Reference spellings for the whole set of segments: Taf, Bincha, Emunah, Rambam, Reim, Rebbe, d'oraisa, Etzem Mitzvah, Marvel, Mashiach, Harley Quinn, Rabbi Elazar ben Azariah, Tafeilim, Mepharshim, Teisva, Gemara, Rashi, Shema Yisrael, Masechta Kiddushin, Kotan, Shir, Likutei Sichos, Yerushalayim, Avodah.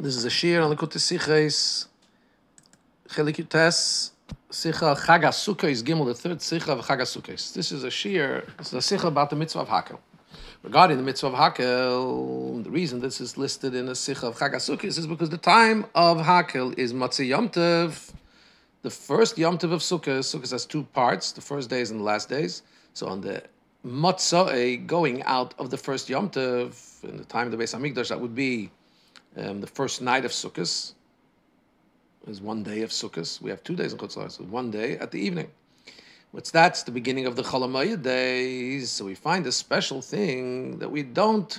This is a Shir on Likutei Sichos, Chelik Yutes, Sicha Chag HaSukkos Gimel, the third Sicha of Chag HaSukkos. This is a Shir, it's a Sicha about the mitzvah of Hakel. Regarding the mitzvah of Hakel, the reason this is listed in a Sicha of Chag HaSukkos is because the time of Hakel is Matzei Yom Tov, the first Yom Tov of Sukkos. Sukkos has two parts, the first days and the last days. So on the Matzai, going out of the first Yom Tov, in the time of the Beis Hamikdash, that would be the first night of Sukkos. There's one day of Sukkos. We have 2 days in Chutzlar, so 1 day at the evening. That's the beginning of the Cholamayah days. So we find a special thing that we don't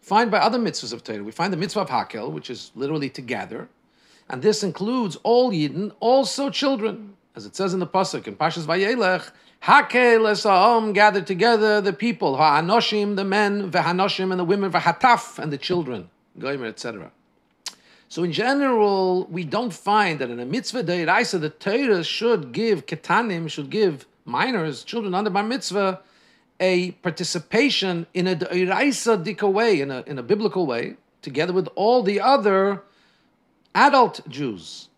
find by other mitzvahs of Torah. We find the mitzvah of Hakel, which is literally to gather. And this includes all Yidden, also children. As it says in the Pasuk, in Parshas Vayelech, Hakel es ha'om, gathered together the people, ha'anoshim, the men, v'hanoshim, and the women, v'hataf, and the children, goyim, etc. So in general, we don't find that in a mitzvah d'oraisa, the Torah should give Ketanim, should give minors, children under bar mitzvah, a participation in a d'oraisa dika way, in a biblical way, together with all the other adult Jews.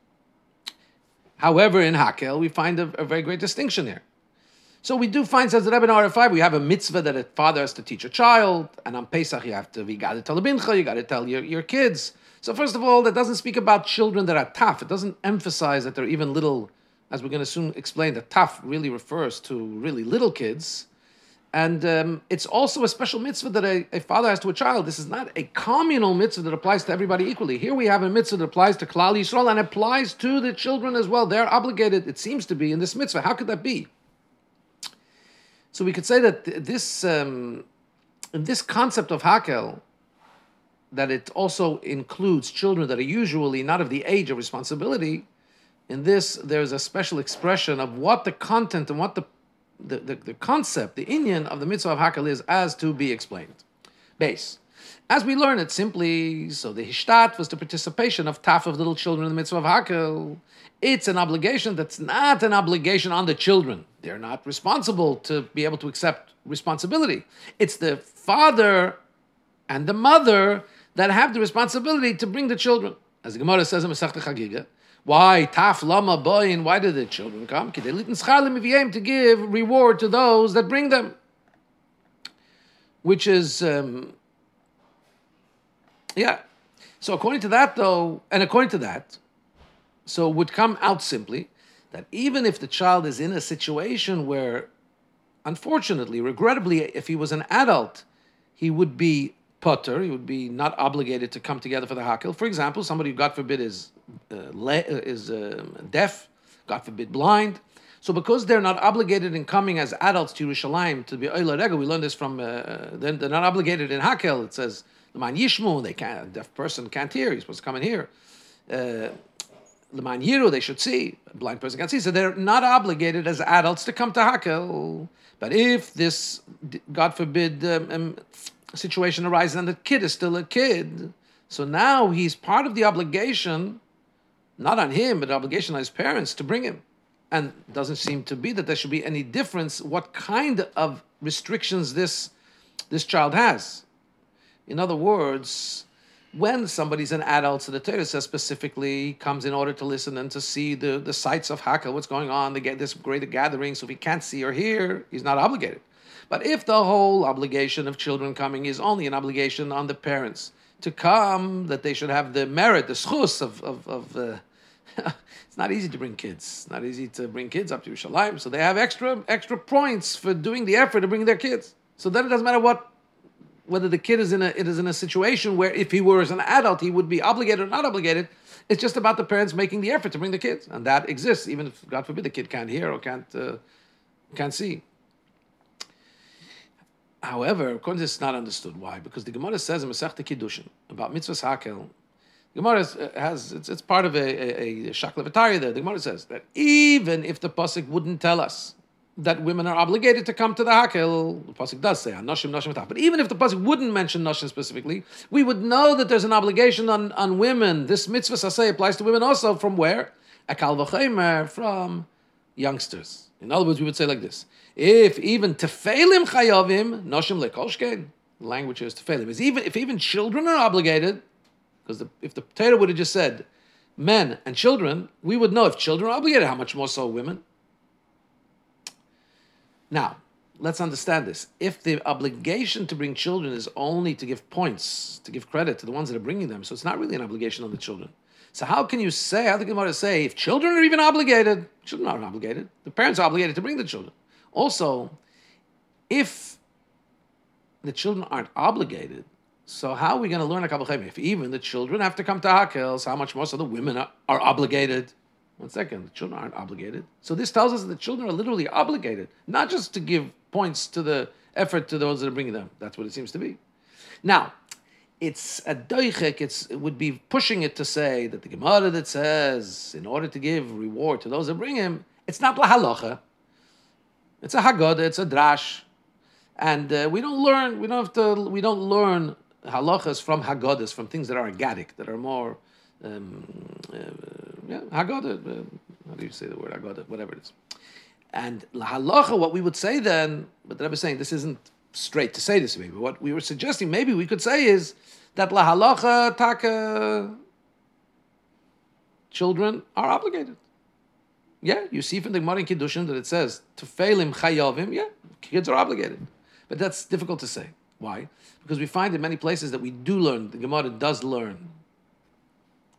However, in Hakel, we find a very great distinction here. So we do find, says the Rebbe in R5, we have a mitzvah that a father has to teach a child, and on Pesach you have to, you got to tell a bincha, you got to tell your kids. So first of all, that doesn't speak about children that are Taf. It doesn't emphasize that they're even little, as we're going to soon explain, that Taf really refers to really little kids. And it's also a special mitzvah that a father has to a child. This is not a communal mitzvah that applies to everybody equally. Here we have a mitzvah that applies to Klal Yisrael and applies to the children as well. They're obligated, it seems to be, in this mitzvah. How could that be? So we could say that this concept of Hakel, that it also includes children that are usually not of the age of responsibility, in this there's a special expression of what the content and what the concept, the inyan of the mitzvah of Hakel is, as to be explained. Base. As we learn it simply, so the hishtat was the participation of Taf, of little children, in the mitzvah of Hakel. It's an obligation that's not an obligation on the children. They're not responsible to be able to accept responsibility. It's the father and the mother that have the responsibility to bring the children. As the Gemara says in Masechta Chagigah, why Taf Lama Boyin? Why did the children come? To give reward to those that bring them, which is So according to that, though, and according to that, so it would come out simply that even if the child is in a situation where, unfortunately, regrettably, if he was an adult, he would be potter. He would be not obligated to come together for the Hakel. For example, somebody who, God forbid, is deaf, God forbid, blind. So because they're not obligated in coming as adults to Yerushalayim to be Oyla Rega, we learned this from, they're not obligated in Hakel. It says, L'man Yishmu, they can't, a deaf person can't hear, he's supposed to come in here. L'man Yiru, they should see, a blind person can't see. So they're not obligated as adults to come to Hakel. But if this, God forbid, situation arises and the kid is still a kid, so now he's part of the obligation, not on him, but the obligation on his parents to bring him. And it doesn't seem to be that there should be any difference what kind of restrictions this child has. In other words, when somebody's an adult, so the Torah says specifically, comes in order to listen and to see the sights of Hakel, what's going on, this greater gathering, so if he can't see or hear, he's not obligated. But if the whole obligation of children coming is only an obligation on the parents to come, that they should have the merit, the schus of it's not easy to bring kids. It's not easy to bring kids up to Yerushalayim, so they have extra points for doing the effort to bring their kids. So then it doesn't matter whether the kid is in a situation where if he were as an adult, he would be obligated or not obligated. It's just about the parents making the effort to bring the kids, and that exists, even if, God forbid, the kid can't hear or can't see. However, according to this, it's not understood. Why? Because the Gemara says in Masechta Kiddushin about mitzvahs Hakel, the Gemara has, it's part of a Shaklevatari there, the Gemara says that even if the Pasuk wouldn't tell us that women are obligated to come to the Hakel, the Pasuk does say, but even if the Pasuk wouldn't mention Noshim specifically, we would know that there's an obligation on women. This mitzvah saseh applies to women also from where? Akal v'chaymer, from youngsters. In other words, we would say like this: if even Tafeilim chayavim, noshim lekolshkein, language is Tafeilim, is even if children are obligated, Because if the Torah would have just said men and children, we would know if children are obligated, how much more so women. Now, let's understand this. If the obligation to bring children is only to give points, to give credit to the ones that are bringing them, so it's not really an obligation on the children. So how the Gemara say, if children are even obligated? Children aren't obligated. The parents are obligated to bring the children. Also, if the children aren't obligated, so how are we going to learn a Kabbalah Chaim? If even the children have to come to Hakel, so how much more so the women are obligated? One second, the children aren't obligated. So this tells us that the children are literally obligated, not just to give points to the effort to those that are bringing them. That's what it seems to be. Now, it's a doichek, it would be pushing it to say that the Gemara that says, in order to give reward to those that bring him, it's not lahalacha. It's a haggadah, it's a drash. And we don't learn halachas from haggadahs, from things that are agadic, that are more, haggadah, how do you say the word haggadah, whatever it is. And lahalacha, what we would say then, but the Rebbe is saying this isn't straight to say this maybe, what we were suggesting maybe we could say is that lahalacha taka children are obligated. Yeah, you see from the Gemara in Kiddushin that it says Tafeilim chayavim. Yeah, kids are obligated, but that's difficult to say. Why? Because we find in many places that we do learn. The Gemara does learn.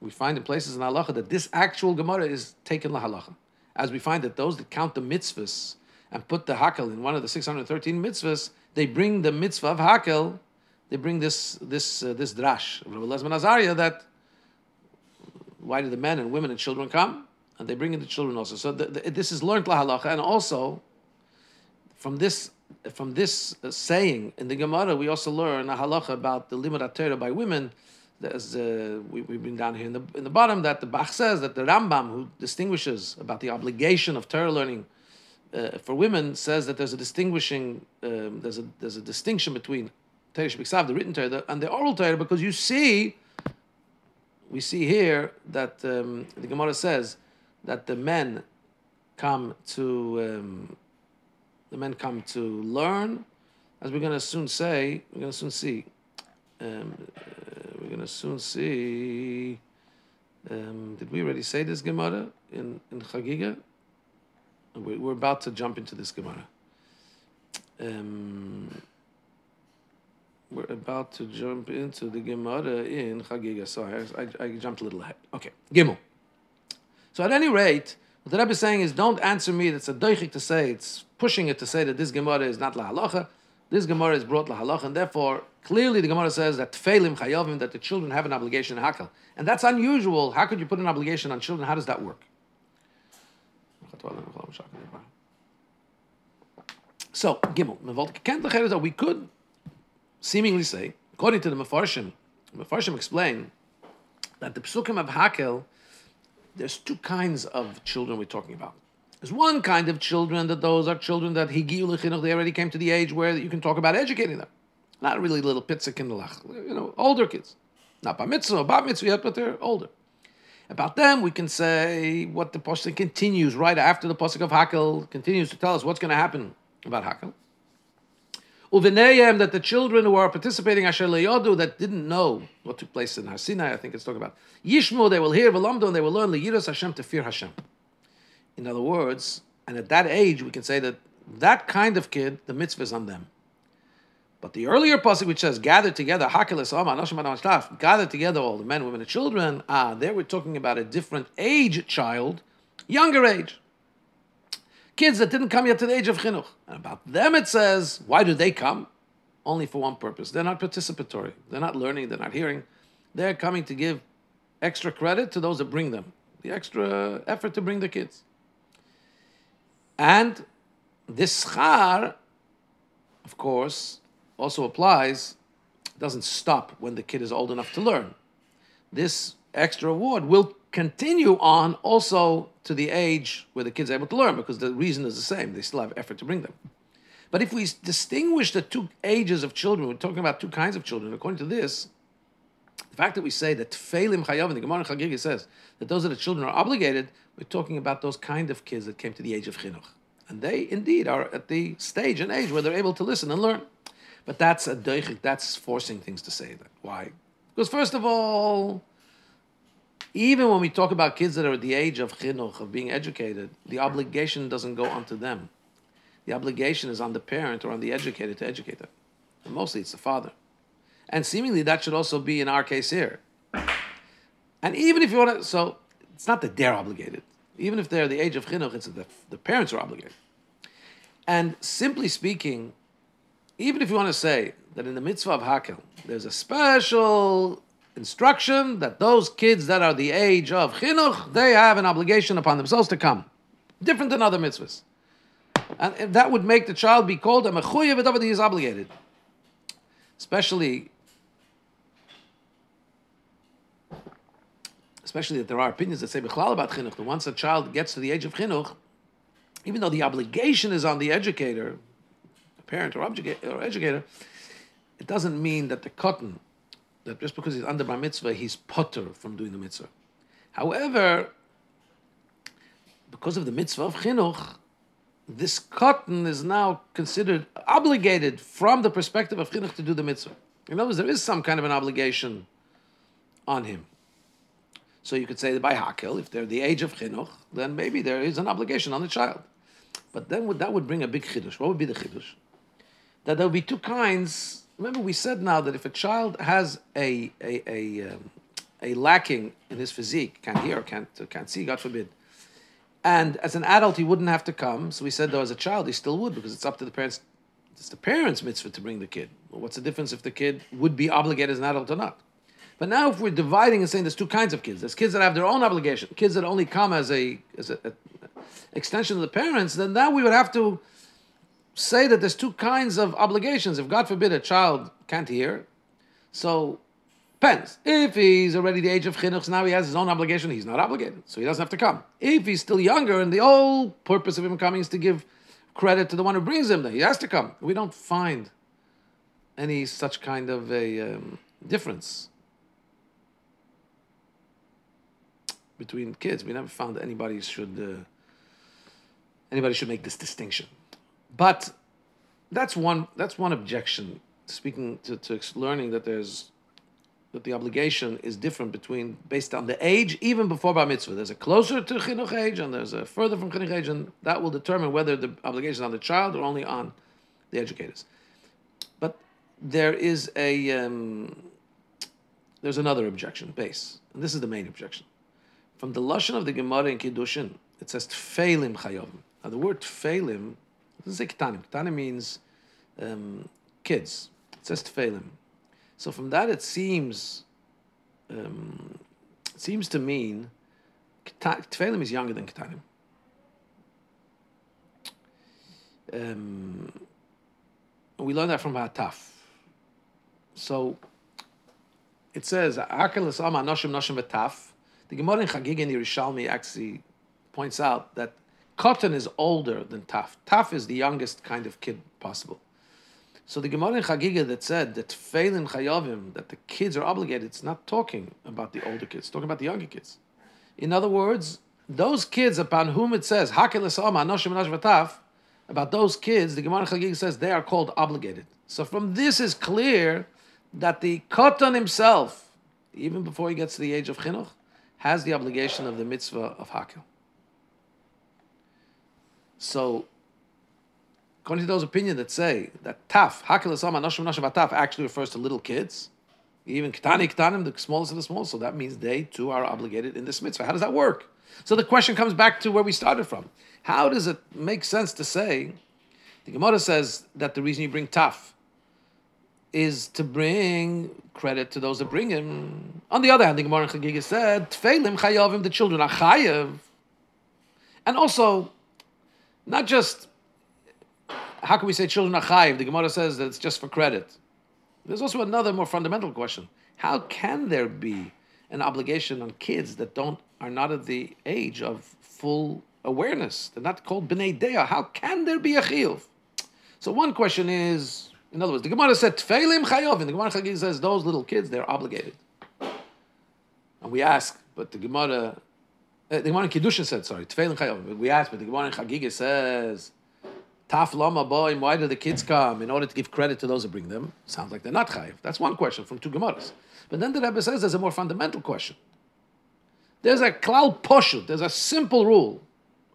We find in places in halacha that this actual Gemara is taken lahalacha, as we find that those that count the mitzvahs and put the hakel in one of the 613 mitzvahs, they bring the mitzvah of hakel. They bring this drash of Rebbe Lezman Azariah that why do the men and women and children come? And they bring in the children also. So this is learned lahalacha, and also from this saying in the Gemara, we also learn a halacha about the limud HaTorah by women. As we've been down here in the bottom, that the Bach says that the Rambam, who distinguishes about the obligation of Torah learning for women, says that there's a distinguishing, there's a distinction between Torah Shebiksav, the written Torah, and the oral Torah, because we see here that the Gemara says that the men come to learn, as we're going to soon say, we're going to soon see. Did we already say this Gemara in Chagigah? We're about to jump into this Gemara. We're about to jump into the Gemara in Chagigah. Sorry, I jumped a little ahead. Okay, Gimel. So at any rate, what the Rebbe is saying is, don't answer me. That's a doichik to say. It's pushing it to say that this Gemara is not lahalacha. This Gemara is brought lahalacha, and therefore, clearly the Gemara says that tefeilim chayavim, that the children have an obligation in hakel. And that's unusual. How could you put an obligation on children? How does that work? So, Gimel, we could seemingly say, according to the Mepharshim, explain that the Pesukim of Hakel, there's two kinds of children we're talking about. There's one kind of children that those are children that higiu lechinuch, they already came to the age where you can talk about educating them. Not really little pitzik and lach, older kids. Not bar mitzvah or bat mitzvah yet, but they're older. About them, we can say what the Poshek continues right after the Pasuk of Hakel continues to tell us what's going to happen about Hakel. Uvinayim, that the children who are participating, Asher Leyodu, that didn't know what took place in Har Sinai, I think it's talking about. Yishmu, they will hear, V'lamdo, and they will learn, Yiras Hashem, to fear Hashem. In other words, and at that age, we can say that that kind of kid, the mitzvah is on them. But the earlier pasuk which says, gather together, Hakeles Ama, Noshim Adam Shlaf, gather together all the men, women, and children, there we're talking about a different age child, younger age. Kids that didn't come yet to the age of Chinuch. And about them it says, why do they come? Only for one purpose. They're not participatory. They're not learning. They're not hearing. They're coming to give extra credit to those that bring them. The extra effort to bring the kids. And this schar, of course, also applies. It doesn't stop when the kid is old enough to learn. This extra award will continue on also to the age where the kid's able to learn, because the reason is the same. They still have effort to bring them. But if we distinguish the two ages of children, we're talking about two kinds of children. According to this, the fact that we say that Tefeilim Chayavim, the Gemara in Chagigah says that those are the children are obligated, we're talking about those kind of kids that came to the age of Chinuch. And they indeed are at the stage and age where they're able to listen and learn. But that's a doichik, that's forcing things to say that. Why? Because first of all, even when we talk about kids that are at the age of chinuch, of being educated, the obligation doesn't go onto them. The obligation is on the parent or on the educator to educate them. And mostly it's the father. And seemingly that should also be in our case here. And even if you want to, so it's not that they're obligated. Even if they're the age of chinuch, it's that the parents are obligated. And simply speaking, even if you want to say that in the mitzvah of Hakel, there's a special instruction that those kids that are the age of chinuch, they have an obligation upon themselves to come. Different than other mitzvahs. And that would make the child be called a mechuyev, but he is obligated. Especially that there are opinions that say bichlal about chinuch, that once a child gets to the age of chinuch, even though the obligation is on the educator, the parent or educator, it doesn't mean that the kotan, that just because he's under bar mitzvah, he's potter from doing the mitzvah. However, because of the mitzvah of chinuch, this kotan is now considered obligated from the perspective of chinuch to do the mitzvah. In other words, there is some kind of an obligation on him. So you could say that by Hakel, if they're the age of chinuch, then maybe there is an obligation on the child. But then that would bring a big chiddush. What would be the chiddush? That there would be two kinds. Remember we said now that if a child has a lacking in his physique, can't hear, or can't see, God forbid, and as an adult he wouldn't have to come, so we said though as a child he still would, because it's up to the parents, it's the parents' mitzvah to bring the kid. Well, what's the difference if the kid would be obligated as an adult or not? But now if we're dividing and saying there's two kinds of kids, there's kids that have their own obligation, kids that only come as an extension of the parents, then now we would have to say that there's two kinds of obligations. If God forbid a child can't hear, so depends. If he's already the age of chinuch, now he has his own obligation, he's not obligated, so he doesn't have to come. If he's still younger and the whole purpose of him coming is to give credit to the one who brings him, then he has to come. We don't find any such kind of a difference between kids. We never found that anybody should make this distinction. But that's one objection. Speaking to learning that the obligation is different between based on the age, even before bar mitzvah. There's a closer to chinuch age and there's a further from chinuch age, and that will determine whether the obligation is on the child or only on the educators. But there is there's another objection base, and this is the main objection. From the lashon of the Gemara in Kiddushin, it says Tafeilim chayovim. Now the word Tafeilim doesn't say Ketanim. Ketanim means kids. It says Tafeilim. So from that it seems to mean Tafeilim is younger than Ketanim. We learned that from Taf. So it says Hakel l'sama noshim v'taf. The Gemara in Chagigah in Yerushalmi actually points out that Kotan is older than Taf. Taf is the youngest kind of kid possible. So the Gemara in Chagigah that said that Tefillin Chayovim, that the kids are obligated, it's not talking about the older kids, it's talking about the younger kids. In other words, those kids upon whom it says Hakel l'sama noshim v'nash v'taf, about those kids, the Gemara in Chagigah says they are called obligated. So from this is clear that the Kotan himself, even before he gets to the age of Chinuch, has the obligation of the mitzvah of Hakel. So, according to those opinions that say that Taf, Hakel l'sama noshim noshim v'taf, actually refers to little kids, even Ketanim, the smallest of the small, so that means they too are obligated in this mitzvah. How does that work? So the question comes back to where we started from. How does it make sense to say, the Gemara says that the reason you bring Taf is to bring credit to those that bring him. On the other hand, the Gemara in Chagigah said, Tefillim chayavim, the children are chayav. And also, not just, how can we say children are chayav? The Gemara says that it's just for credit. There's also another more fundamental question. How can there be an obligation on kids that are not at the age of full awareness? They're not called b'nei deah. How can there be a chiyuv? So one question is, in other words, the Gemara said, Tefillim chayovim. The Gemara Chagigah says, those little kids, they're obligated. And we ask, but the Gemara Kiddushin said, Tefillim chayovim. We ask, but the Gemara Chagigah says, Taf lama boim, why do the kids come? In order to give credit to those who bring them. Sounds like they're not chayiv. That's one question from two Gemaras. But then the Rebbe says there's a more fundamental question. There's a klal poshut, there's a simple rule.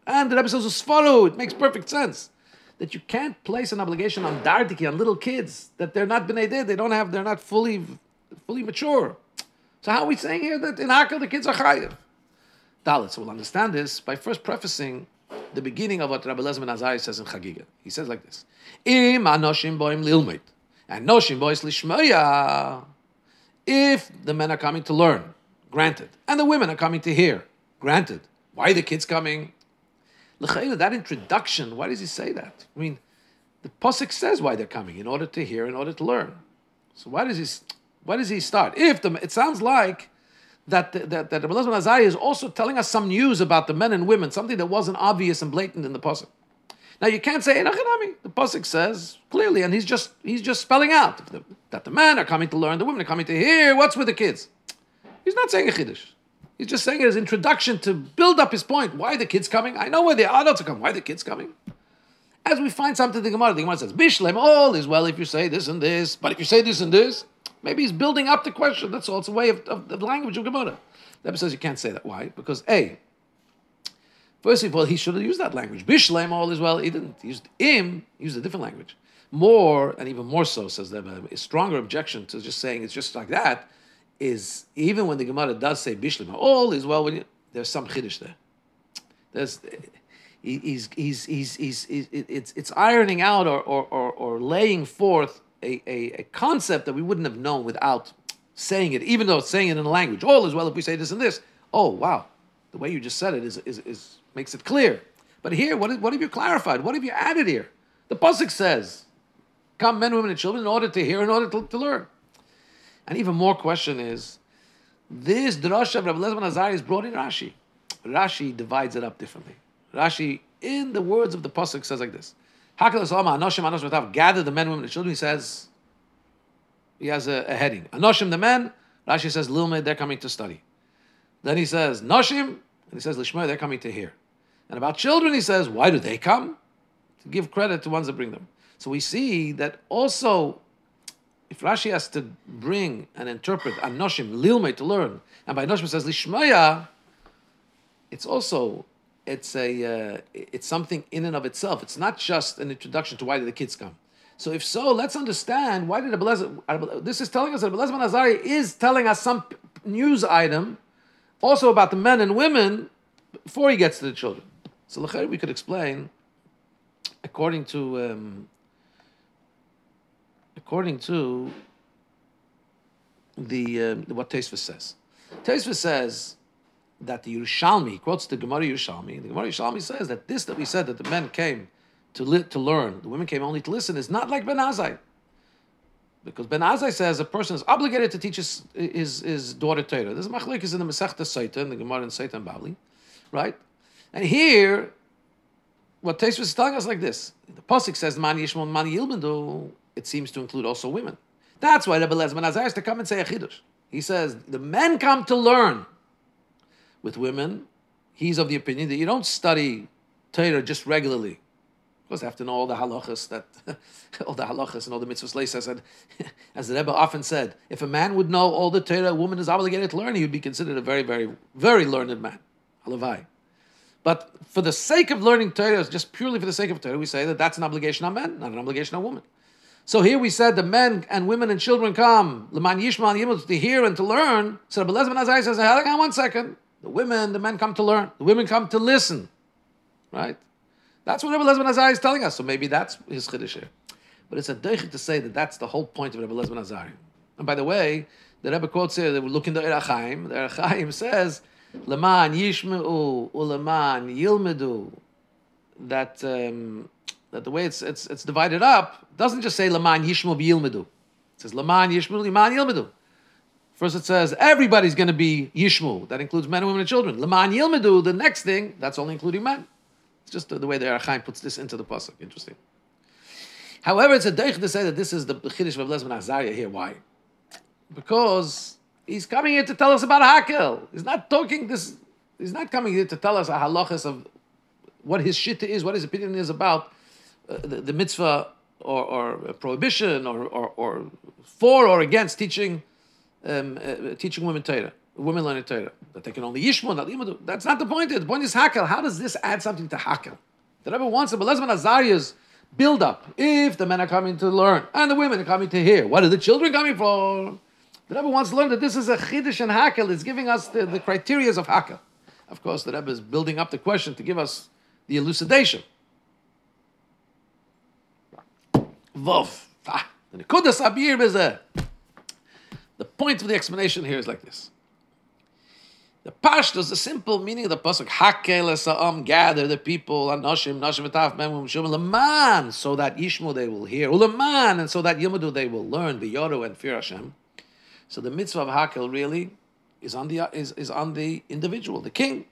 And the Rebbe says, Usfaru, it makes perfect sense. That you can't place an obligation on dardiki, on little kids, that they're not b'nei did, they're not fully mature. So how are we saying here that in Hakel the kids are chayiv? Dalit, so we'll understand this by first prefacing the beginning of what Rabbi Elazar ben Azariah says in Chagigah. He says like this: Im anoshim boim lilmit, and noshim bois lishmaya. If the men are coming to learn, granted, and the women are coming to hear, granted. Why are the kids coming? That introduction, why does he say that? I mean, the Pasuk says why they're coming, in order to hear, in order to learn. So why does he start? It sounds like that Rebbe Elazar ben Azariah is also telling us some news about the men and women, something that wasn't obvious and blatant in the Pasuk. Now you can't say, the Pasuk says clearly, and he's just spelling out that the men are coming to learn, the women are coming to hear, what's with the kids? He's not saying a chiddush. He's just saying it as introduction to build up his point. Why are the kids coming? I know where the adults are coming. Why are the kids coming? As we find something in the Gemara says, Bishlem, all is well if you say this and this, but if you say this and this, maybe he's building up the question. That's all. It's a way of the language of Gemara. The Rebbe says you can't say that. Why? Because first of all, he should have used that language. Bishlem, all is well. He didn't. He used im, he used a different language. More, and even more so, says the Rebbe, a stronger objection to just saying it's just like that, is even when the Gemara does say Bishlim, all is well, there's some chiddush there. It's ironing out or laying forth a concept that we wouldn't have known without saying it, even though it's saying it in a language. All is well if we say this and this. Oh wow, the way you just said it is makes it clear. But here, what have you clarified? What have you added here? The Pasuk says, "Come, men, women, and children, in order to hear, in order to learn." And even more question is, this drasha of Rebbe Elazar ben Azariah is brought in Rashi. Rashi divides it up differently. Rashi, in the words of the Pasuk, says like this: Hakel Yisrael, Anoshim Matav, gather the men, women, and children. He says, he has a heading. Anoshim, the men. Rashi says, Lilmed, they're coming to study. Then he says, Noshim, and he says, Lishma, they're coming to hear. And about children, he says, why do they come? To give credit to ones that bring them. So we see that also, if Rashi has to bring and interpret Anoshim, Lilme, to learn, and by Noshim says Lishmaya, it's something in and of itself. It's not just an introduction to why did the kids come. So if so, let's understand why did Rebbe Elazar. This is telling us that Rebbe Elazar ben Azariah is telling us some news item, also about the men and women, before he gets to the children. So l'chayr we could explain according to. According to what Teisva says. Teisva says that the Yerushalmi, he quotes the Gemara Yerushalmi, the Gemara Yerushalmi says that this that we said, that the men came to learn, the women came only to listen, is not like Ben Azai. Because Ben Azai says a person is obligated to teach his daughter Torah. There's a machlokes in the Masechta Sotah, in the Gemara in Sotah and Bavli, right? And here, what Teisva is telling us like this. The Pasuk says, Man Yishmon, Man Yilbendu, it seems to include also women. That's why Rebbe Elazar ben Azariah has to come and say a chiddush. He says, the men come to learn. With women, he's of the opinion that you don't study Torah just regularly. Of course, you have to know all the halachas and all the mitzvahs leis. As the Rebbe often said, if a man would know all the Torah a woman is obligated to learn, he would be considered a very, very, very learned man. Halavai. But for the sake of learning Torah, just purely for the sake of Torah, we say that that's an obligation on men, not an obligation on women. So here we said the men and women and children come l'man yishma l'yimud, to hear and to learn. So Rebbe Elazar ben Azariah says, hang on one second. The women, the men come to learn. The women come to listen. Right? That's what Rebbe Elazar ben Azariah is telling us. So maybe that's his chiddush here. But it's a doichik to say that that's the whole point of Rebbe Elazar ben Azariah. And by the way, the Rebbe quotes here, they were looking at the Erachaim. The Erachaim says, l'man yishmeu u'leman yilmedu. That the way it's divided up doesn't just say Laman Yishmu B'Yilmedu. It says Laman Yishmu Laman Yilmedu. First it says everybody's going to be Yishmu. That includes men, women, and children. Laman Yilmedu, the next thing, that's only including men. It's just the way the Erachaim puts this into the pasuk. Interesting. However, it's a deich to say that this is the Chiddush of Rebbe Elazar ben Azariah here. Why? Because he's coming here to tell us about Hakel. He's not talking this. He's not coming here to tell us a halachas of what his shitta is, what his opinion is about the mitzvah or prohibition or for or against teaching women Torah, women learning Torah, that they can only yishmu, not limudu. That's not the point. The point is Hakel. How does this add something to Hakel? The Rebbe wants it, but Lesman Azaria's build up. If the men are coming to learn and the women are coming to hear, what are the children coming for? The Rebbe wants to learn that this is a Chiddush in Hakel. It's giving us the criteria of Hakel. Of course, the Rebbe is building up the question to give us the elucidation. The point of the explanation here is like this. The pashtus, the simple meaning of the pasuk, Hakel esa'am, gather the people, anoshim, nashim v'taf, men, shumim, leman, so that yishmu they will hear, uleman, and so that yimudu they will learn, v'yoru, and fear Hashem. So the mitzvah of Hakel really is on the individual, the king.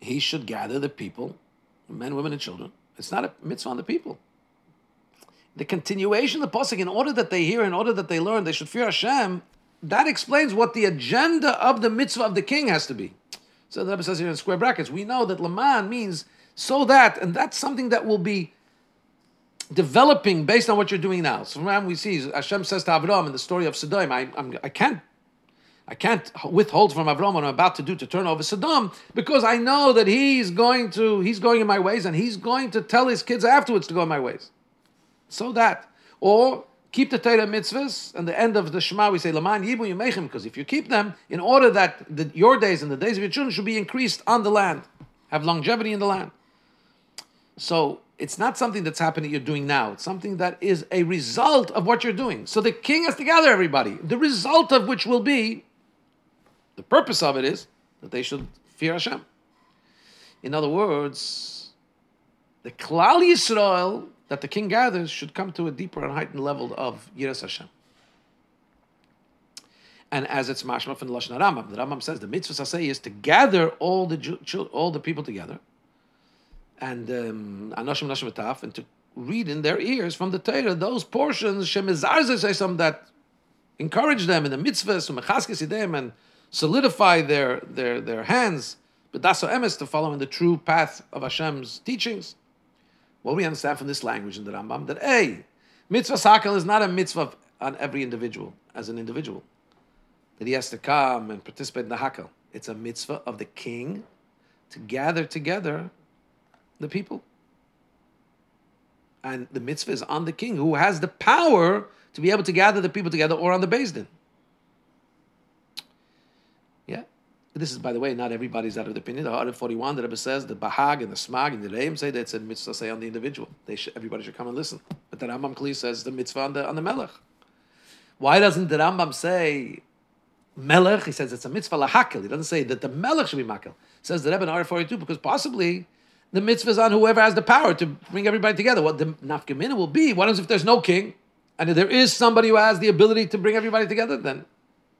He should gather the people, men, women, and children. It's not a mitzvah on the people. The continuation of the pasuk, in order that they hear, in order that they learn, they should fear Hashem. That explains what the agenda of the mitzvah of the king has to be. So the Rebbe says here in square brackets, we know that Laman means so that, and that's something that will be developing based on what you're doing now. So from we see Hashem says to Avram in the story of Sodom, I can't withhold from Avram what I'm about to do to turn over Sodom, because I know that he's going in my ways, and he's going to tell his kids afterwards to go in my ways. So that, or keep the Torah mitzvahs, and the end of the Shema we say, Laman yibu yimechim, because if you keep them, in order that your days and the days of your children should be increased on the land, have longevity in the land. So it's not something that's happening you're doing now. It's something that is a result of what you're doing. So the king has to gather everybody, the result of which will be, the purpose of it is, that they should fear Hashem. In other words, the Klal Yisrael that the king gathers should come to a deeper and heightened level of Yiras Hashem. And as it's mashma from the Lashon Rambam, the Rambam says the mitzvah saseh is to gather all the people together, and anoshim nashim v'taf, and to read in their ears from the Torah those portions that encourage them in the mitzvahs and solidify their hands b'daso emes to follow in the true path of Hashem's teachings. Well, we understand from this language in the Rambam that mitzvah Hakel is not a mitzvah on every individual, as an individual, that he has to come and participate in the Hakel. It's a mitzvah of the king to gather together the people. And the mitzvah is on the king, who has the power to be able to gather the people together, or on the Beis Din. This is, by the way, not everybody's out of the opinion. The 141, the Rebbe says, the Bahag and the Smag and the Reim say that it's a mitzvah say on the individual. Everybody should come and listen. But the Rambam clearly says the mitzvah on the Melech. Why doesn't the Rambam say Melech? He says it's a mitzvah lahakel. He doesn't say that the Melech should be makel. Says the Rebbe in 142, because possibly the mitzvah is on whoever has the power to bring everybody together. What the nafkamina will be, what happens if there's no king, and if there is somebody who has the ability to bring everybody together, then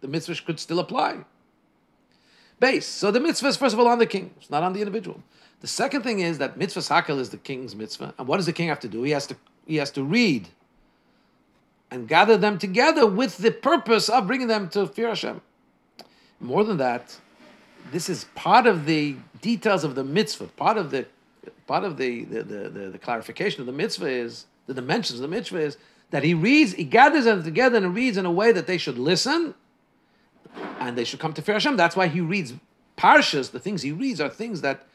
the mitzvah could still apply. Base. So the mitzvah is, first of all, on the king. It's not on the individual. The second thing is that mitzvah Hakel is the king's mitzvah. And what does the king have to do? He has to read and gather them together with the purpose of bringing them to fear Hashem. More than that, this is part of the details of the mitzvah. Part of the clarification of the mitzvah is, the dimensions of the mitzvah is, that he gathers them together and reads in a way that they should listen, and they should come to fear Hashem. That's why he reads parshas. The things he reads are things that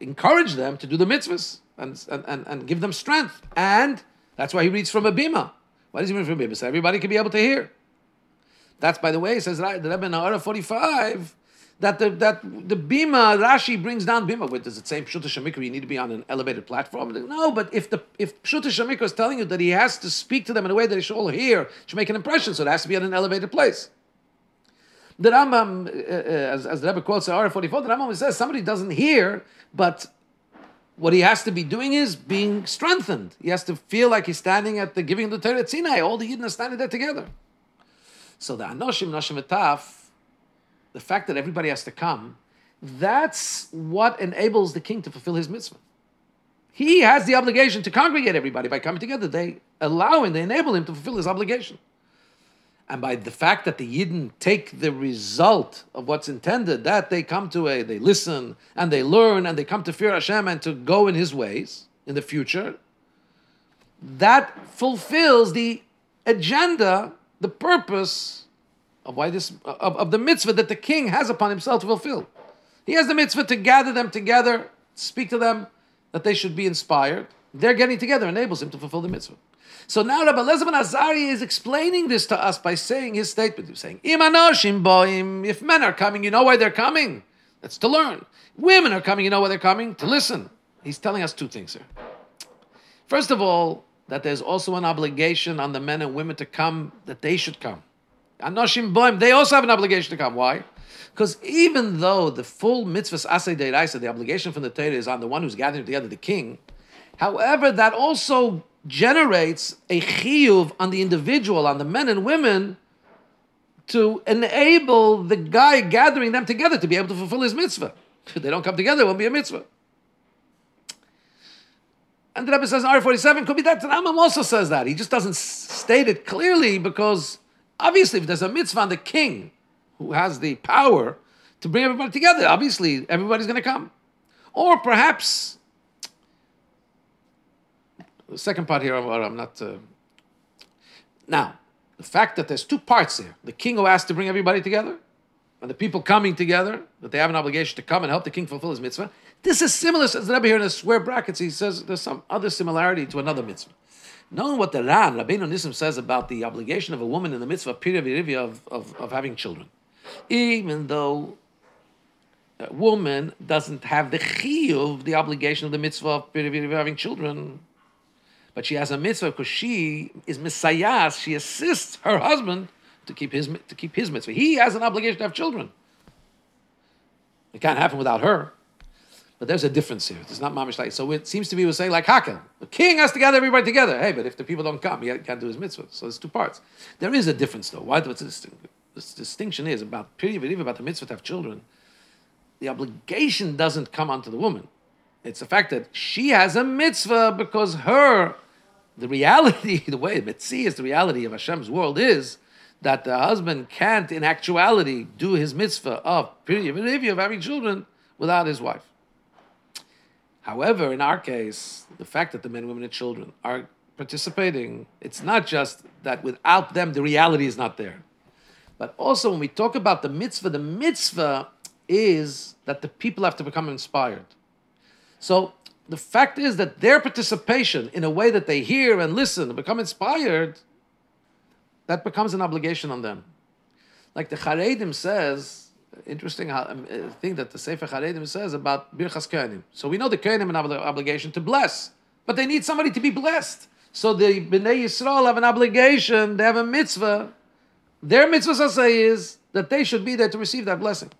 encourage them to do the mitzvahs and give them strength. And that's why he reads from a bima. Why does he read from a bima? So everybody can be able to hear. That's, by the way, says the Rebbe in Ha'ara 45, that the bima, Rashi brings down bima. Wait, does it say Pshuta Shamikra, you need to be on an elevated platform? No, but if Pshuta Shamikra is telling you that he has to speak to them in a way that they should all hear, should make an impression, so it has to be at an elevated place. The Rambam, as the Rebbe quotes in Aura 44, the Rambam says somebody doesn't hear, but what he has to be doing is being strengthened. He has to feel like he's standing at the giving of the Torah at Sinai. All the Yidden are standing there together. So the Anoshim, Nashim Etaf, the fact that everybody has to come, that's what enables the king to fulfill his mitzvah. He has the obligation to congregate everybody by coming together. They enable him to fulfill his obligation. And by the fact that the Yidden take the result of what's intended, that they come to they listen and they learn and they come to fear Hashem and to go in His ways in the future, that fulfills the agenda, the purpose of why this of the mitzvah that the king has upon himself to fulfill. He has the mitzvah to gather them together, speak to them, that they should be inspired. Their getting together enables him to fulfill the mitzvah. So now Rabbi Elazar ben Azariah is explaining this to us by saying his statement. He's saying, Im anoshim boim, if men are coming, you know why they're coming. That's to learn. Women are coming, you know why they're coming. To listen. He's telling us two things here. First of all, that there's also an obligation on the men and women to come, that they should come. Anoshim boim, they also have an obligation to come. Why? Because even though the full mitzvahs asay d'oraisa, the obligation from the Torah is on the one who's gathering together, the king, however, that also generates a chiyuv on the individual, on the men and women, to enable the guy gathering them together to be able to fulfill his mitzvah. If they don't come together, it won't be a mitzvah. And the Rebbe says in R47, could be that. The Rambam also says that. He just doesn't state it clearly because obviously if there's a mitzvah on the king who has the power to bring everybody together, obviously everybody's going to come. Or perhaps the second part here, I'm not... Now, the fact that there's two parts here. The king who asked to bring everybody together, and the people coming together, that they have an obligation to come and help the king fulfill his mitzvah. This is similar, says the Rebbe here in the square brackets, he says there's some other similarity to another mitzvah. Knowing what the Ran, Rabbeinu Nissim, says about the obligation of a woman in the mitzvah of having children. Even though a woman doesn't have the chiyuv, the obligation of the mitzvah of having children, but she has a mitzvah because she is misayas. She assists her husband to keep his mitzvah. He has an obligation to have children. It can't happen without her. But there's a difference here. It's not mamish like. So it seems to be we're saying like Hakel. The king has to gather everybody together. Hey, but if the people don't come, he can't do his mitzvah. So there's two parts. There is a difference though. Why? What's this distinction is about period about the mitzvah to have children. The obligation doesn't come onto the woman. It's the fact that she has a mitzvah because the reality, the way Metzi is the reality of Hashem's world is that the husband can't, in actuality, do his mitzvah of having children without his wife. However, in our case, the fact that the men, women, and children are participating, it's not just that without them, the reality is not there. But also when we talk about the mitzvah is that the people have to become inspired. So the fact is that their participation in a way that they hear and listen and become inspired, that becomes an obligation on them. Like the Charedim says, interesting thing that the Sefer Charedim says about Birchas Kohanim. So we know the Kohanim have an obligation to bless, but they need somebody to be blessed. So the Bnei Yisrael have an obligation, they have a mitzvah. Their mitzvah saseh is that they should be there to receive that blessing.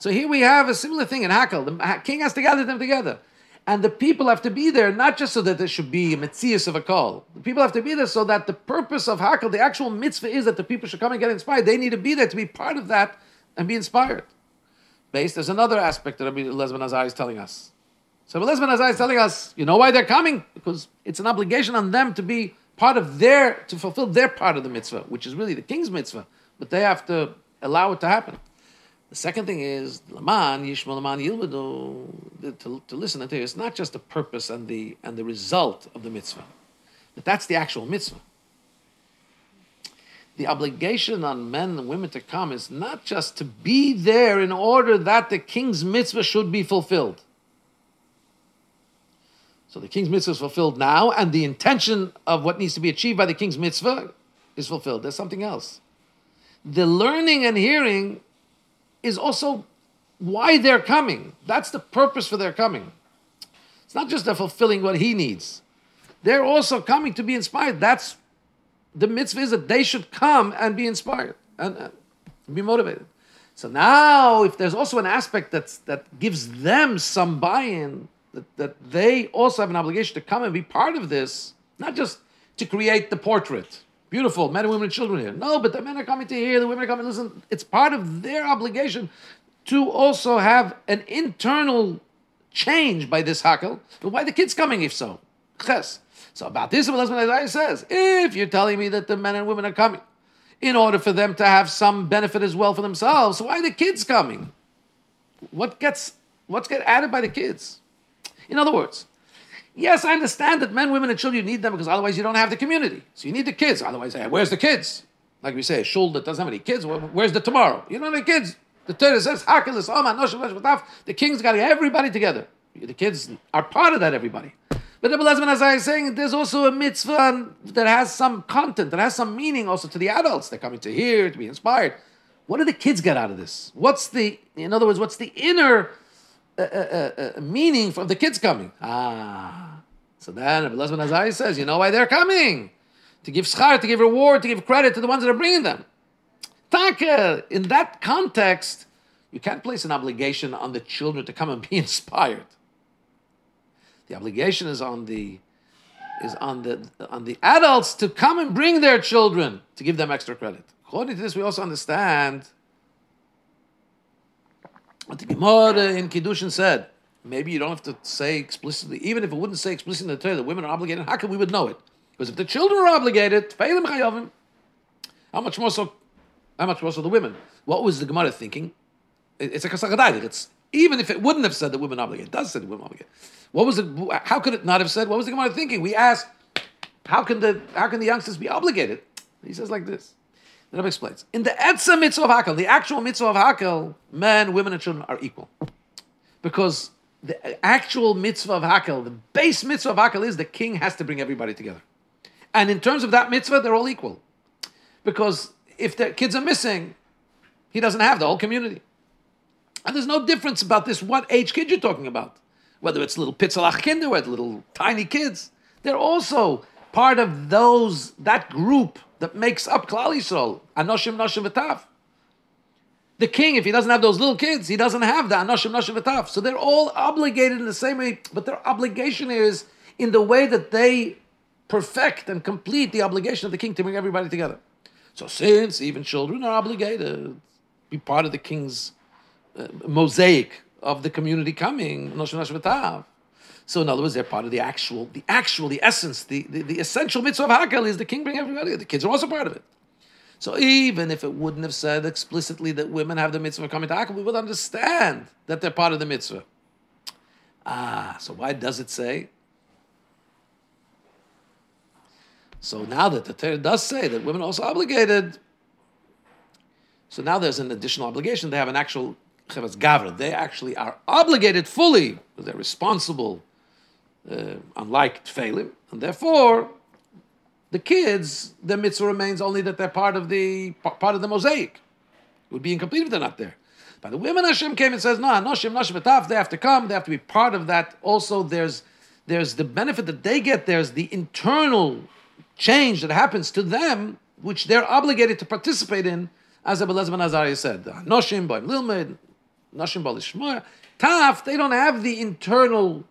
So here we have a similar thing in Hakel. The king has to gather them together. And the people have to be there, not just so that there should be a metzias of a call. The people have to be there so that the purpose of Hakel, the actual mitzvah is that the people should come and get inspired. They need to be there to be part of that and be inspired. There's another aspect that Rabbi Elazar ben Azariah is telling us. So Elazar ben Azariah is telling us, you know why they're coming? Because it's an obligation on them to be part of to fulfill their part of the mitzvah, which is really the king's mitzvah. But they have to allow it to happen. The second thing is Laman Yishma Laman Yilvado to listen and to hear. It's not just the purpose and the result of the mitzvah, but that's the actual mitzvah. The obligation on men and women to come is not just to be there in order that the king's mitzvah should be fulfilled. So the king's mitzvah is fulfilled now, and the intention of what needs to be achieved by the king's mitzvah is fulfilled. There's something else. The learning and hearing is also why they're coming. That's the purpose for their coming. It's not just they're fulfilling what he needs. They're also coming to be inspired. That's the mitzvah is that they should come and be inspired and be motivated. So now, if there's also an aspect that gives them some buy-in, that they also have an obligation to come and be part of this, not just to create the portrait. Beautiful, men and women and children here. No, but the men are coming to hear, the women are coming to listen. It's part of their obligation to also have an internal change by this Hakel. But why are the kids coming if so? Ches. So about this, Elazar ben Azariah says, if you're telling me that the men and women are coming, in order for them to have some benefit as well for themselves. So why are the kids coming? What's get added by the kids? In other words, yes, I understand that men, women, and children, you need them because otherwise you don't have the community. So you need the kids. Otherwise, where's the kids? Like we say, a shul that doesn't have any kids, where's the tomorrow? You don't have any kids. The Torah says, Hakel is Oma, Noshim, Taf. The king's got to get everybody together. The kids are part of that, everybody. But Rebbe Lezman, as I was saying, there's also a mitzvah that has some content, that has some meaning also to the adults. They're coming to hear, to be inspired. What do the kids get out of this? What's the inner meaning for the kids coming? So then Rebbe Lezman, as I says, you know why they're coming. To give schar, to give reward, to give credit to the ones that are bringing them. Taka, in that context, you can't place an obligation on the children to come and be inspired. The obligation is on the adults to come and bring their children to give them extra credit. According to this, we also understand what the Gemara in Kiddushin said. Maybe you don't have to say explicitly, even if it wouldn't say explicitly in the Torah that women are obligated, how can we would know it? Because if the children are obligated, Tafeilim Chayavim, how much more so the women? What was the Gemara thinking? It's a kasachadadik. It's even if it wouldn't have said that women are obligated, it does say that women are obligated. What was it? How could it not have said? What was the Gemara thinking? We asked, how can the youngsters be obligated? He says like this. The Rebbe explains in the etzem mitzvah of Hakel, the actual mitzvah of Hakel, men, women, and children are equal, because the actual mitzvah of Hakel, the base mitzvah of Hakel, is the king has to bring everybody together. And in terms of that mitzvah, they're all equal. Because if the kids are missing, he doesn't have the whole community. And there's no difference about this, what age kid you're talking about. Whether it's little pitzalach kinder, or little tiny kids. They're also part of that group that makes up Klal Yisrael. Anoshim, Noshim, V'taf. The king, if he doesn't have those little kids, he doesn't have the Anoshim, Noshim, V'taf. So they're all obligated in the same way, but their obligation is in the way that they perfect and complete the obligation of the king to bring everybody together. So since even children are obligated to be part of the king's mosaic of the community coming, so in other words, they're part of the essence, the essential mitzvah of Hakel is the king bring everybody. The kids are also part of it. So even if it wouldn't have said explicitly that women have the mitzvah of coming to Hakel, we would understand that they're part of the mitzvah. So why does it say? So now that the Torah does say that women are also obligated, so now there's an additional obligation. They have an actual Chavas Gavra. They actually are obligated fully, because they're responsible, unlike Tefillim. And therefore, the kids, the mitzvah remains only that they're part of the mosaic. It would be incomplete if they're not there. But the women, Hashem came and says, no, Anoshim, Noshim, V'taf, they have to come, they have to be part of that. Also, there's the benefit that they get, there's the internal change that happens to them, which they're obligated to participate in, as Rebbe Lezman Azariah said. Noshim b'im lilmed, noshim b'lishmor, Taf, they don't have the internal,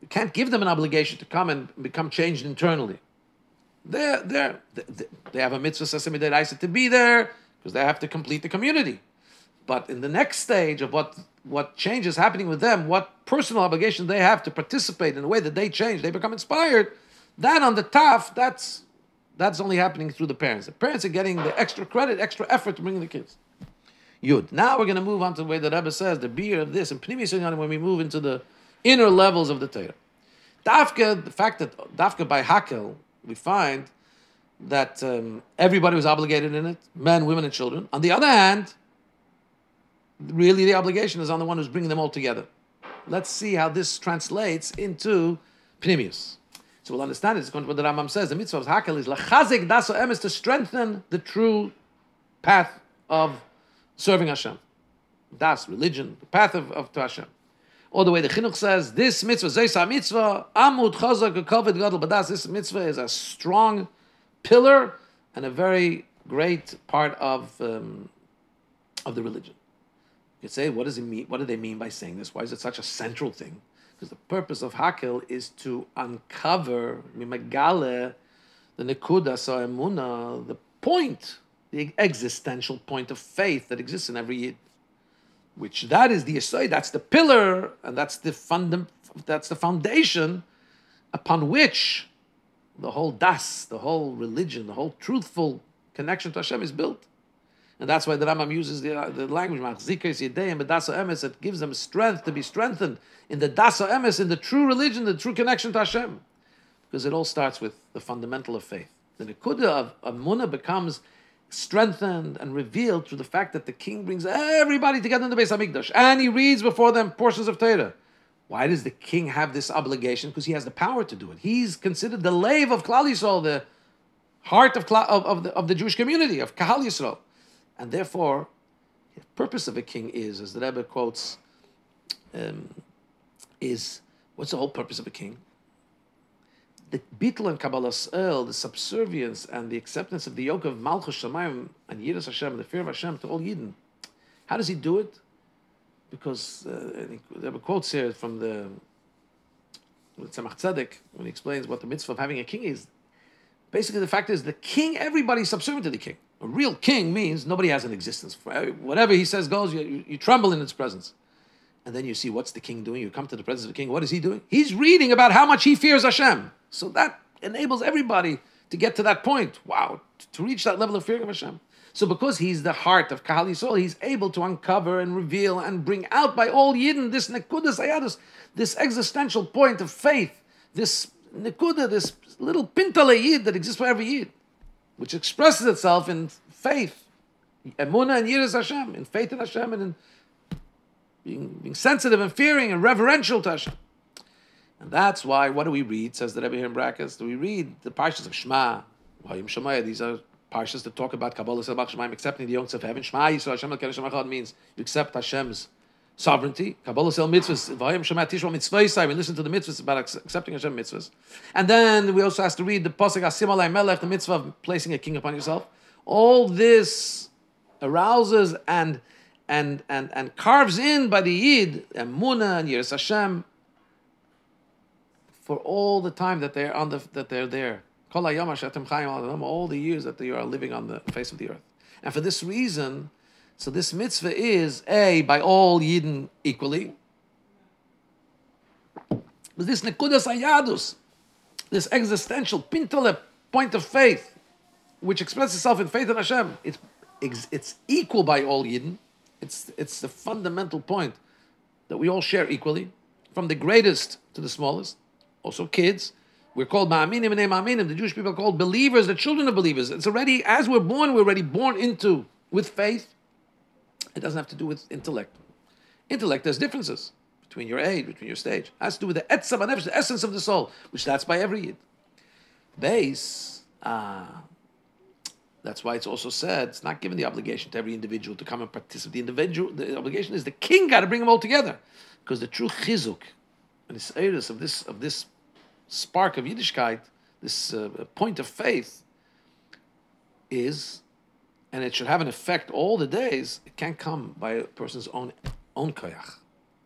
you can't give them an obligation to come and become changed internally. They have a mitzvah to be there, because they have to complete the community. But in the next stage of what change is happening with them, what personal obligation they have to participate in the way that they change, they become inspired, that on the Taf, that's only happening through the parents. The parents are getting the extra credit, extra effort to bring the kids. Yud. Now we're going to move on to the way the Rebbe says, the beer of this, and when we move into the inner levels of the Torah. Dafka, the fact that Dafka by Hakel, we find that everybody was obligated in it, men, women, and children. On the other hand, really the obligation is on the one who's bringing them all together. Let's see how this translates into Pnimius. So we'll understand it. It's going to what the Rambam says. The mitzvah of Hakel is lachazik daso emes, to strengthen the true path of serving Hashem. Das, religion, the path of to Hashem. All the way the Chinuch says, this mitzvah, Zeisa mitzvah, amud chazak ukovet gadol badas. This mitzvah is a strong pillar and a very great part of the religion. You could say, what does it mean? What do they mean by saying this? Why is it such a central thing? Because the purpose of Hakel is to uncover mimagale, the nekuda sa emunah, the point, the existential point of faith that exists in every Yid, which that is the yesod, that's the pillar, and that's the foundation upon which the whole religion, the whole truthful connection to Hashem is built. And that's why the Rambam uses the language, it gives them strength to be strengthened in the Dasa Emes, in the true religion, the true connection to Hashem. Because it all starts with the fundamental of faith. The Nekuda of Emunah becomes strengthened and revealed through the fact that the king brings everybody together in the Beis Hamikdash and he reads before them portions of Torah. Why does the king have this obligation? Because he has the power to do it. He's considered the lave of Klal Yisrael, the heart of the Jewish community, of Kahal Yisrael. And therefore, the purpose of a king is, as the Rebbe quotes, what's the whole purpose of a king? The bittul and kabbalas el, the subservience and the acceptance of the yoke of Malchus Shamayim and Yiras Hashem, the fear of Hashem to all Yidden. How does he do it? Because there were quotes here from the Tzemach Tzedek when he explains what the mitzvah of having a king is. Basically, the fact is the king, everybody's subservient to the king. A real king means nobody has an existence. Whatever he says goes, you tremble in his presence. And then you see, what's the king doing? You come to the presence of the king, what is he doing? He's reading about how much he fears Hashem. So that enables everybody to get to that point. Wow, to reach that level of fear of Hashem. So because he's the heart of Kahal Yisrael, he's able to uncover and reveal and bring out by all Yidden this nekuda sayadus, this existential point of faith, this nekuda, this little pintale Yid that exists for every Yid, which expresses itself in faith, Emunah and Yiras Hashem, in faith in Hashem and in being sensitive and fearing and reverential to Hashem. And that's why, what do we read, says the Rebbe here in brackets, do we read the parshas of Shema, Vayim Shemaya, these are parshas that talk about Kabbalah Sabach Shemaim, accepting the yokes of heaven. Shema Yisrael Hashem El Kedesh Echad means you accept Hashem's sovereignty. Kabbalah El Mitzvahs. Vayim Shema Tishma Mitzvah Yisrael. We listen to the mitzvahs about accepting Hashem mitzvahs. And then we also have to read the Pasuk Asim Alei Melech, the mitzvah of placing a king upon yourself. All this arouses and carves in by the Yid, Emunah and Yiras Hashem for all the time that they're there. All the years that you are living on the face of the earth. And for this reason, so this mitzvah is, A, by all Yidden equally. But this nekudas hayadus, this existential pintale point of faith, which expresses itself in faith in Hashem, it's equal by all Yidden. It's the fundamental point that we all share equally, from the greatest to the smallest, also kids. We're called ma'aminim and ma'aminim. The Jewish people are called believers, the children of believers. It's already, as we're already born into, with faith. It doesn't have to do with intellect. Intellect, there's differences between your age, between your stage. It has to do with the etzem and the essence of the soul, which that's by every Yid. Base, that's why it's also said, it's not given the obligation to every individual to come and participate. The obligation is the king got to bring them all together. Because the true chizuk, and the eris of this spark of Yiddishkeit, this point of faith is, and it should have an effect all the days, it can't come by a person's own koyach. A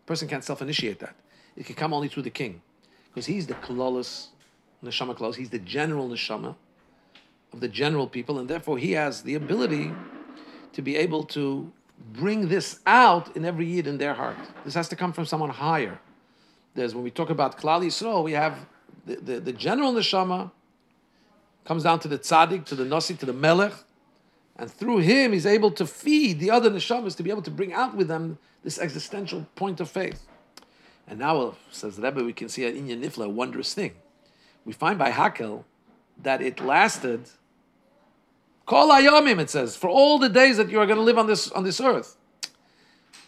person can't self-initiate that. It can come only through the king. Because he's the klolos, neshama klolos, he's the general neshama of the general people, and therefore he has the ability to be able to bring this out in every Yid in their heart. This has to come from someone higher. There's, when we talk about Klal Yisrael, we have the general neshama comes down to the tzaddik, to the nasi, to the melech, and through him he's able to feed the other neshamas to be able to bring out with them this existential point of faith. And now, says the Rebbe, we can see an inyan nifla, a wondrous thing. We find by Hakel that it lasted kol hayomim, it says, for all the days that you are going to live on this earth.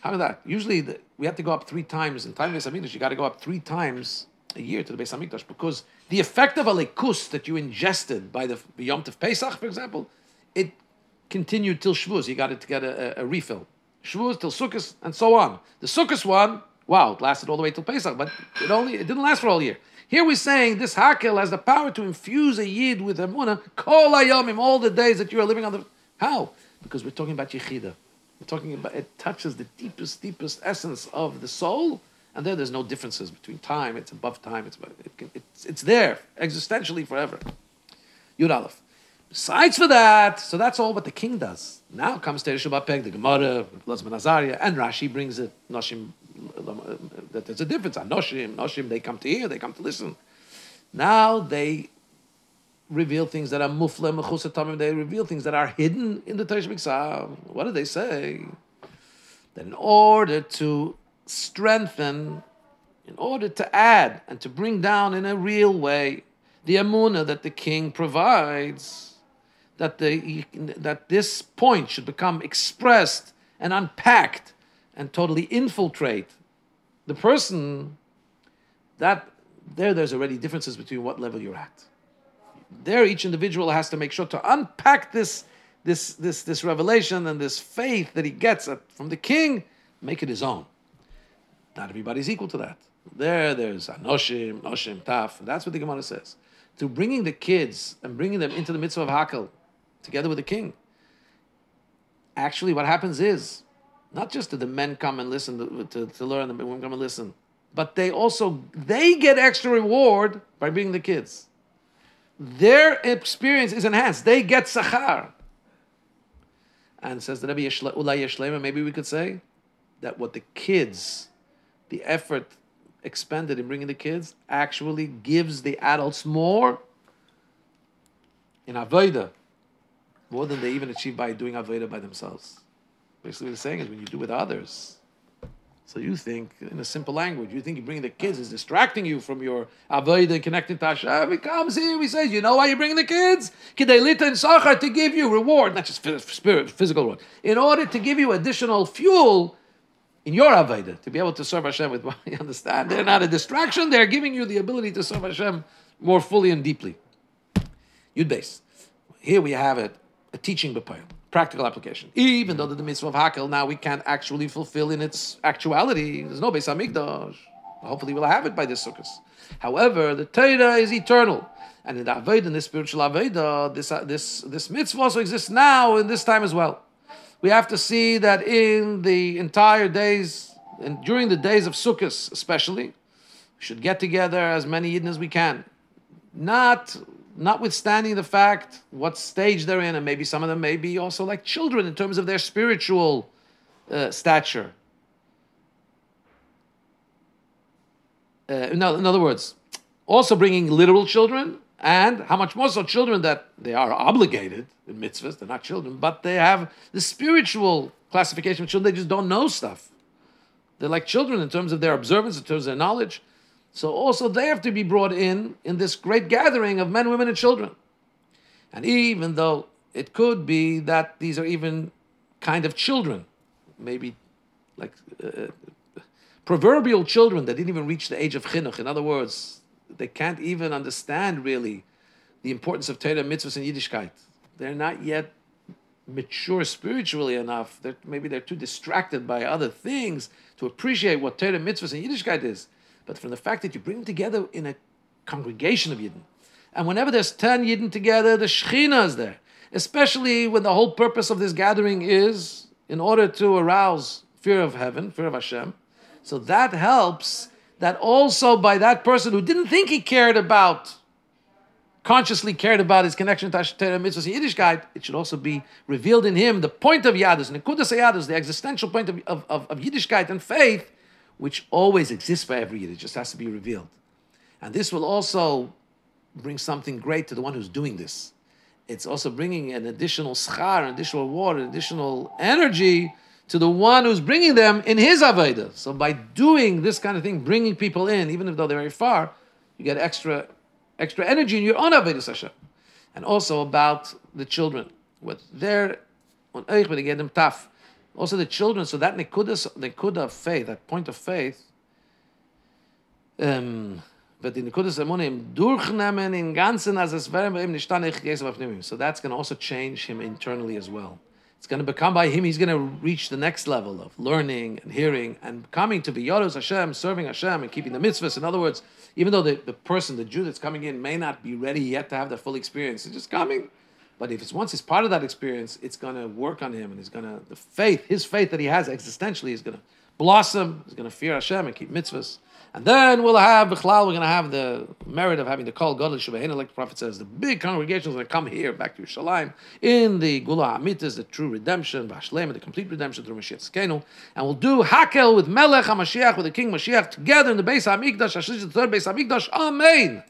How about that? Usually we have to go up three times. In time of Beis Hamikdash, you got to go up three times a year to the Beis Hamikdash because the effect of a lekus that you ingested by the Yom Tov Pesach, for example, it continued till Shavuos. You got to get a refill. Shavuos till Sukkos and so on. The Sukkos one, wow, it lasted all the way till Pesach, but it didn't last for all year. Here we're saying this Hakel has the power to infuse a Yid with Emunah, kol hayomim, all the days that you are living on the... How? Because we're talking about Yechidah. We're talking about, it touches the deepest essence of the soul, and there's no differences between time. It's above time. It's there existentially forever. Yud Aleph. Besides for that, so that's all what the king does. Now comes Teresh Bapeg, the Gemara, Lozman Azaria, and Rashi brings it. Noshim, that there's a difference. Noshim, they come to hear, they come to listen. Now they reveal things that are mufle mechus hatamim. They reveal things that are hidden in the Teish Miksav. What did they say? That in order to strengthen, in order to add and to bring down in a real way the Emunah that the king provides, that this point should become expressed and unpacked and totally infiltrate the person, that there's already differences between what level you're at. There, each individual has to make sure to unpack this revelation and this faith that he gets from the king, make it his own. Not everybody's equal to that. There's Anoshim, Noshim, Taf. And that's what the Gemara says. Through bringing the kids and bringing them into the mitzvah of Hakel, together with the king, actually what happens is, not just do the men come and listen to learn, the women come and listen, but they get extra reward by bringing the kids. Their experience is enhanced. They get sachar. And says the Rebbe, maybe we could say that what the kids, the effort expended in bringing the kids, actually gives the adults more in Avodah, more than they even achieve by doing Avodah by themselves. Basically what he's saying is when you do with others, so you think, in a simple language, you think you bring the kids is distracting you from your Avodah connecting to Hashem. He comes here, he says, you know why you bring the kids? Kideilita and Sachar, to give you reward, not just spirit, physical reward, in order to give you additional fuel in your Avodah, to be able to serve Hashem with what you understand. They're not a distraction, they're giving you the ability to serve Hashem more fully and deeply. Yud Beis. Here we have it, a teaching b'payim. Practical application. Even though the mitzvah of Hakel now we can't actually fulfill in its actuality. There's no Beis Hamikdash. Hopefully we'll have it by this Sukkos. However, the Torah is eternal. And in the Avodah, in this spiritual Avodah, this mitzvah also exists now in this time as well. We have to see that in the entire days, and during the days of Sukkos especially, we should get together as many Yidden as we can. Notwithstanding the fact what stage they're in, and maybe some of them may be also like children in terms of their spiritual stature. In other words, also bringing literal children, and how much more so children that they are obligated in mitzvahs, they're not children, but they have the spiritual classification of children, they just don't know stuff. They're like children in terms of their observance, in terms of their knowledge. So also they have to be brought in this great gathering of men, women, and children. And even though it could be that these are even kind of children, maybe like proverbial children that didn't even reach the age of Chinuch. In other words, they can't even understand really the importance of Torah, mitzvahs, and Yiddishkeit. They're not yet mature spiritually enough. Maybe they're too distracted by other things to appreciate what Torah, mitzvahs, and Yiddishkeit is. But from the fact that you bring them together in a congregation of Yidden. And whenever there's 10 Yidden together, the Shechina is there. Especially when the whole purpose of this gathering is in order to arouse fear of heaven, fear of Hashem. So that helps that also by that person who didn't think he cared about, consciously cared about his connection to Torah, mitzvahs, and Yiddishkeit, it should also be revealed in him the point of Yadus, Nekudas Yadus, the existential point of Yiddishkeit and faith, which always exists for every Yid. It just has to be revealed. And this will also bring something great to the one who's doing this. It's also bringing an additional schar, an additional reward, an additional energy to the one who's bringing them in his Avodah. So by doing this kind of thing, bringing people in, even if they're very far, you get extra energy in your own Avodah Hashem. And also about the children. With their, on Eich, when they get them tough. Also the children, so that nekuda of faith, that point of faith, but the nekudas emunim durchnemen in ganzen as es wären bei ihm nicht stand ich Jesu aufnehmen. So that's going to also change him internally as well. It's going to become by him, he's going to reach the next level of learning and hearing and coming to be Yiras Hashem, serving Hashem and keeping the mitzvahs. In other words, even though the person, the Jew that's coming in may not be ready yet to have that full experience, it's just coming. But if it's once he's part of that experience, it's going to work on him, and his faith that he has existentially is going to blossom. He's going to fear Hashem and keep mitzvahs, and then we're going to have the merit of having the Kol Gadol Shebeheinu, like the prophet says, the big congregation is going to come here back to Yerushalayim in the Gula Hamitis, the true redemption, Vashlema, the complete redemption through Mashiach Tzkenu, and we'll do Hakel with Melech HaMashiach, with the King Mashiach, together in the Beis Hamikdash HaShlishi, the third Beis Hamikdash. Amen.